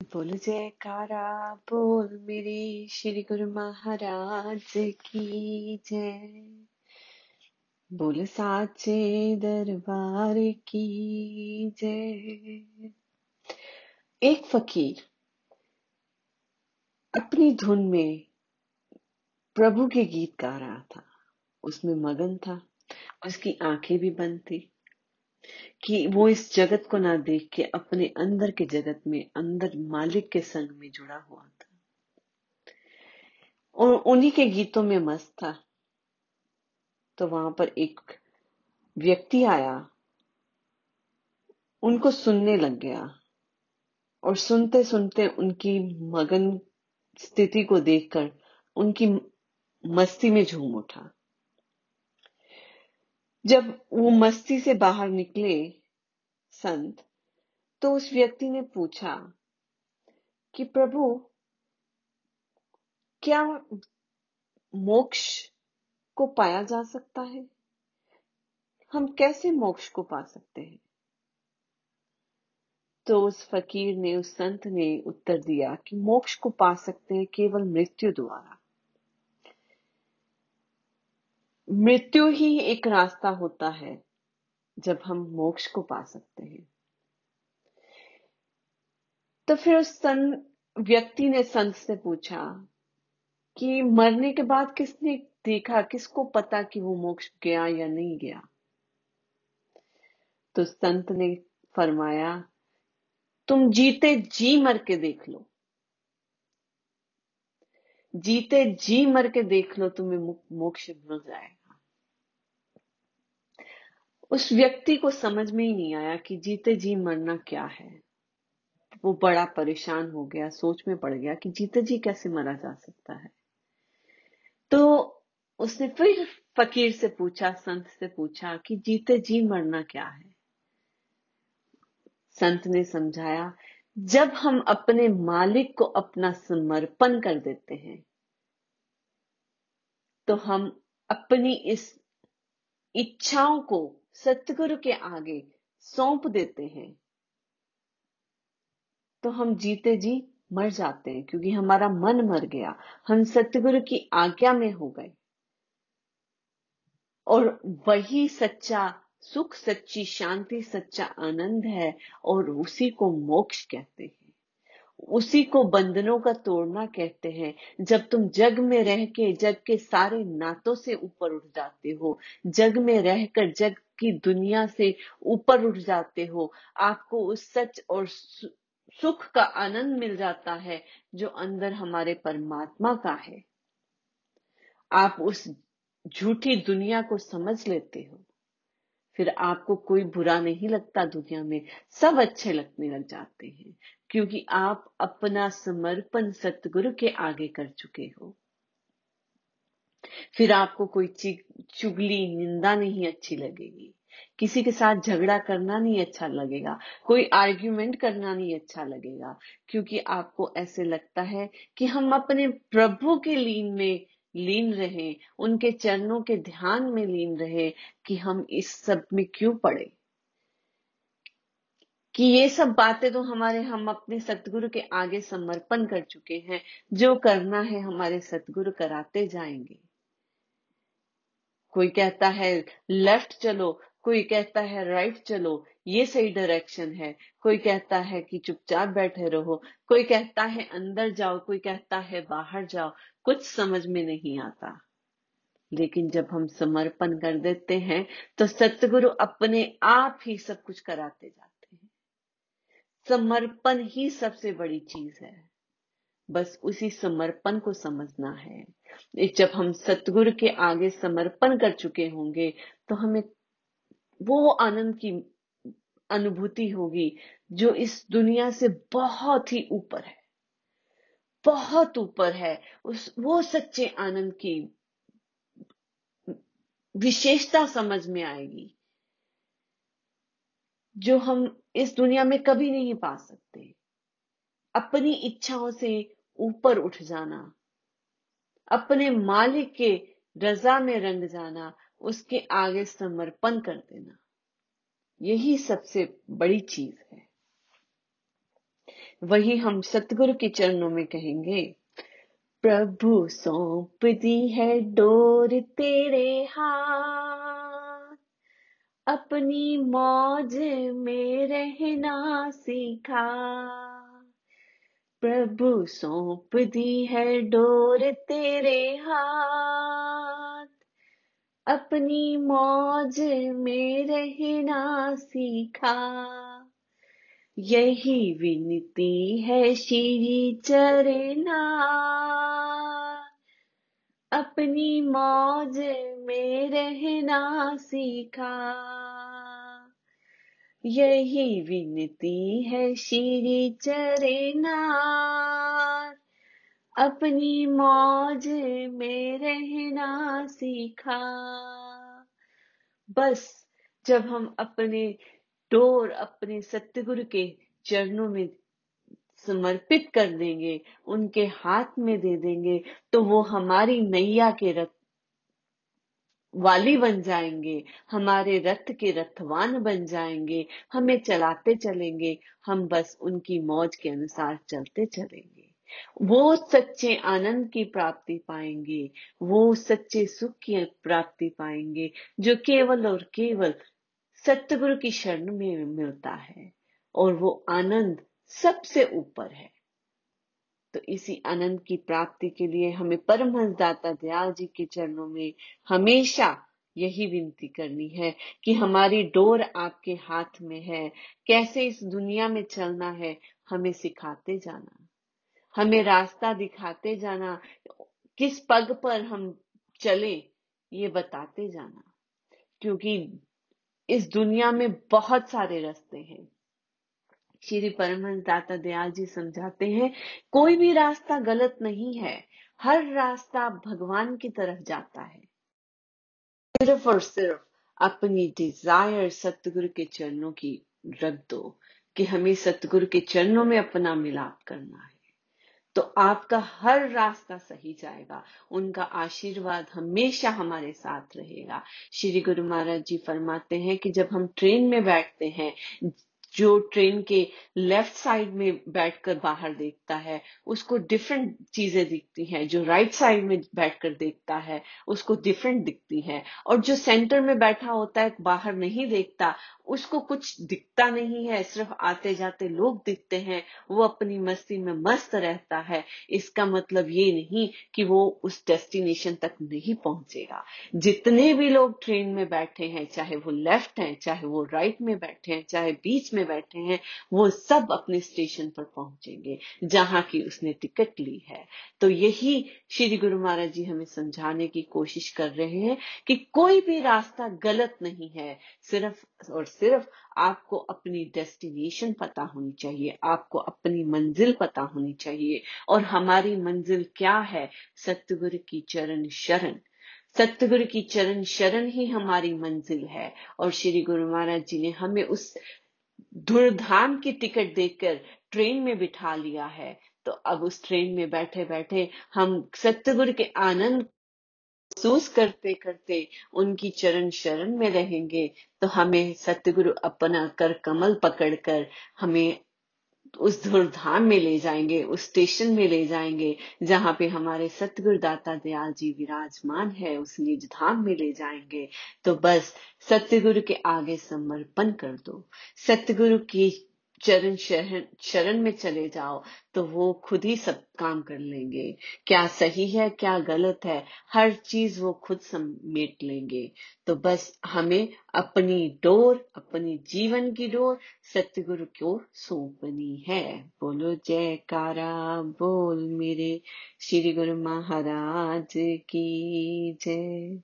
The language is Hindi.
बोलो जयकारा बोल मेरे श्री गुरु महाराज की जय, बोल साचे दरबार की जय। एक फकीर अपनी धुन में प्रभु के गीत गा रहा था, उसमें मगन था। उसकी आंखें भी बंद थी कि वो इस जगत को ना देख के अपने अंदर के जगत में, अंदर मालिक के संग में जुड़ा हुआ था और उन्हीं के गीतों में मस्त था। तो वहां पर एक व्यक्ति आया, उनको सुनने लग गया और सुनते सुनते उनकी मगन स्थिति को देखकर उनकी मस्ती में झूम उठा। जब वो मस्ती से बाहर निकले संत, तो उस व्यक्ति ने पूछा कि प्रभु, क्या मोक्ष को पाया जा सकता है? हम कैसे मोक्ष को पा सकते हैं? तो उस फकीर ने, उस संत ने उत्तर दिया कि मोक्ष को पा सकते हैं केवल मृत्यु द्वारा। मृत्यु ही एक रास्ता होता है जब हम मोक्ष को पा सकते हैं। तो फिर उस व्यक्ति ने संत से पूछा कि मरने के बाद किसने देखा, किसको पता कि वो मोक्ष गया या नहीं गया? तो संत ने फरमाया, तुम जीते जी मर के देख लो, जीते जी मर के देख लो, तुम्हें मोक्ष मिल जाएगा। उस व्यक्ति को समझ में ही नहीं आया कि जीते जी मरना क्या है। वो बड़ा परेशान हो गया, सोच में पड़ गया कि जीते जी कैसे मरा जा सकता है। तो उसने फिर फकीर से पूछा, संत से पूछा कि जीते जी मरना क्या है? संत ने समझाया, जब हम अपने मालिक को अपना समर्पण कर देते हैं तो हम अपनी इस इच्छाओं को सतगुरु के आगे सौंप देते हैं, तो हम जीते जी मर जाते हैं, क्योंकि हमारा मन मर गया, हम सतगुरु की आज्ञा में हो गए। और वही सच्चा सुख, सच्ची शांति, सच्चा आनंद है और उसी को मोक्ष कहते हैं, उसी को बंधनों का तोड़ना कहते हैं। जब तुम जग में रह के जग के सारे नातों से ऊपर उठ जाते हो, जग में रहकर जग की दुनिया से ऊपर उठ जाते हो, आपको उस सच और सुख का आनंद मिल जाता है जो अंदर हमारे परमात्मा का है। आप उस झूठी दुनिया को समझ लेते हो, फिर आपको कोई बुरा नहीं लगता, दुनिया में सब अच्छे लगने लग जाते हैं, क्योंकि आप अपना समर्पण सतगुरु के आगे कर चुके हो। फिर आपको कोई चुगली, निंदा नहीं अच्छी लगेगी, किसी के साथ झगड़ा करना नहीं अच्छा लगेगा, कोई आर्ग्यूमेंट करना नहीं अच्छा लगेगा, क्योंकि आपको ऐसे लगता है कि हम अपने प्रभु के लीन में लीन रहे, उनके चरणों के ध्यान में लीन रहे, कि हम इस सब में क्यों पड़े, कि ये सब बातें तो हमारे, हम अपने सतगुरु के आगे समर्पण कर चुके हैं, जो करना है हमारे सतगुरु कराते जाएंगे। कोई कहता है लेफ्ट चलो, कोई कहता है राइट चलो, ये सही डायरेक्शन है, कोई कहता है कि चुपचाप बैठे रहो, कोई कहता है अंदर जाओ, कोई कहता है बाहर जाओ, कुछ समझ में नहीं आता। लेकिन जब हम समर्पण कर देते हैं तो सतगुरु अपने आप ही सब कुछ कराते जाते हैं। समर्पण ही सबसे बड़ी चीज है, बस उसी समर्पण को समझना है। जब हम सतगुरु के आगे समर्पण कर चुके होंगे तो हमें वो आनंद की अनुभूति होगी जो इस दुनिया से बहुत ही ऊपर है, बहुत ऊपर है। उस वो सच्चे आनंद की विशेषता समझ में आएगी जो हम इस दुनिया में कभी नहीं पा सकते। अपनी इच्छाओं से ऊपर उठ जाना, अपने मालिक के रजा में रंग जाना, उसके आगे समर्पण कर देना, यही सबसे बड़ी चीज है। वही हम सतगुरु के चरणों में कहेंगे। प्रभु सौंप दी है डोर तेरे हाथ, अपनी मौज में रहना सीखा। प्रभु सौंप दी है डोर तेरे हाथ, अपनी मौज में रहना सीखा। यही विनती है श्री चरना, अपनी मौज में रहना सीखा। यही विनती है श्री चरना, अपनी मौज में रहना सीखा। बस जब हम अपने डोर अपने सतगुरु के चरणों में समर्पित कर देंगे, उनके हाथ में दे देंगे, तो वो हमारी नैया के रथ वाली बन जाएंगे, हमारे रथ के रथवान बन जाएंगे, हमें चलाते चलेंगे। हम बस उनकी मौज के अनुसार चलते चलेंगे। वो सच्चे आनंद की प्राप्ति पाएंगे, वो सच्चे सुख की प्राप्ति पाएंगे, जो केवल और केवल सतगुरु की शरण में मिलता है। और वो आनंद सबसे ऊपर है। तो इसी आनंद की प्राप्ति के लिए हमें परमहंस दाता दयाल जी के चरणों में हमेशा यही विनती करनी है कि हमारी डोर आपके हाथ में है। कैसे इस दुनिया में चलना है हमें सिखाते जाना, हमें रास्ता दिखाते जाना, किस पग पर हम चले ये बताते जाना। क्योंकि इस दुनिया में बहुत सारे रास्ते हैं। श्री परमहंस दाता दयाल जी समझाते हैं, कोई भी रास्ता गलत नहीं है, हर रास्ता भगवान की तरफ जाता है। सिर्फ और सिर्फ अपनी डिजायर सतगुरु के चरणों की रख दो कि हमें सतगुरु के चरणों में अपना मिलाप करना है, तो आपका हर रास्ता सही जाएगा। उनका आशीर्वाद हमेशा हमारे साथ रहेगा। श्री गुरु महाराज जी फरमाते हैं कि जब हम ट्रेन में बैठते हैं, जो ट्रेन के लेफ्ट साइड में बैठकर बाहर देखता है उसको डिफरेंट चीजें दिखती हैं, जो राइट साइड में बैठकर देखता है उसको डिफरेंट दिखती हैं, और जो सेंटर में बैठा होता है बाहर नहीं देखता उसको कुछ दिखता नहीं है, सिर्फ आते जाते लोग दिखते हैं। वो अपनी मस्ती में मस्त रहता है। इसका मतलब ये नहीं कि वो उस डेस्टिनेशन तक नहीं पहुंचेगा। जितने भी लोग ट्रेन में बैठे हैं, चाहे वो लेफ्ट हैं, चाहे वो राइट में बैठे हैं, चाहे बीच में बैठे हैं, वो सब अपने स्टेशन पर पहुंचेंगे जहां की उसने टिकट ली है। तो यही श्री गुरु महाराज जी हमें समझाने की कोशिश कर रहे हैं कि कोई भी रास्ता गलत नहीं है। सिर्फ और सिर्फ आपको अपनी डेस्टिनेशन पता होनी चाहिए, आपको अपनी मंजिल पता होनी चाहिए। और हमारी मंजिल क्या है? सतगुरु की चरण शरण। सतगुरु की चरण शरण ही हमारी मंजिल है। और श्री गुरु महाराज जी ने हमें उस धुरधाम की टिकट देकर ट्रेन में बिठा लिया है। तो अब उस ट्रेन में बैठे बैठे हम सतगुरु के आनंद महसूस करते करते उनकी चरण शरण में रहेंगे, तो हमें सतगुरु अपना कर कमल पकड़कर हमें उस धुरधाम में ले जाएंगे, उस स्टेशन में ले जाएंगे जहाँ पे हमारे सतगुरु दाता दयाल जी विराजमान है, उस निज धाम में ले जाएंगे। तो बस सतगुरु के आगे समर्पण कर दो, सतगुरु की चरण शरण में चले जाओ, तो वो खुद ही सब काम कर लेंगे। क्या सही है क्या गलत है हर चीज वो खुद समेट लेंगे। तो बस हमें अपनी डोर, अपनी जीवन की डोर सतगुरु को सौंपनी है। बोलो जयकारा बोल मेरे श्री गुरु महाराज की जय।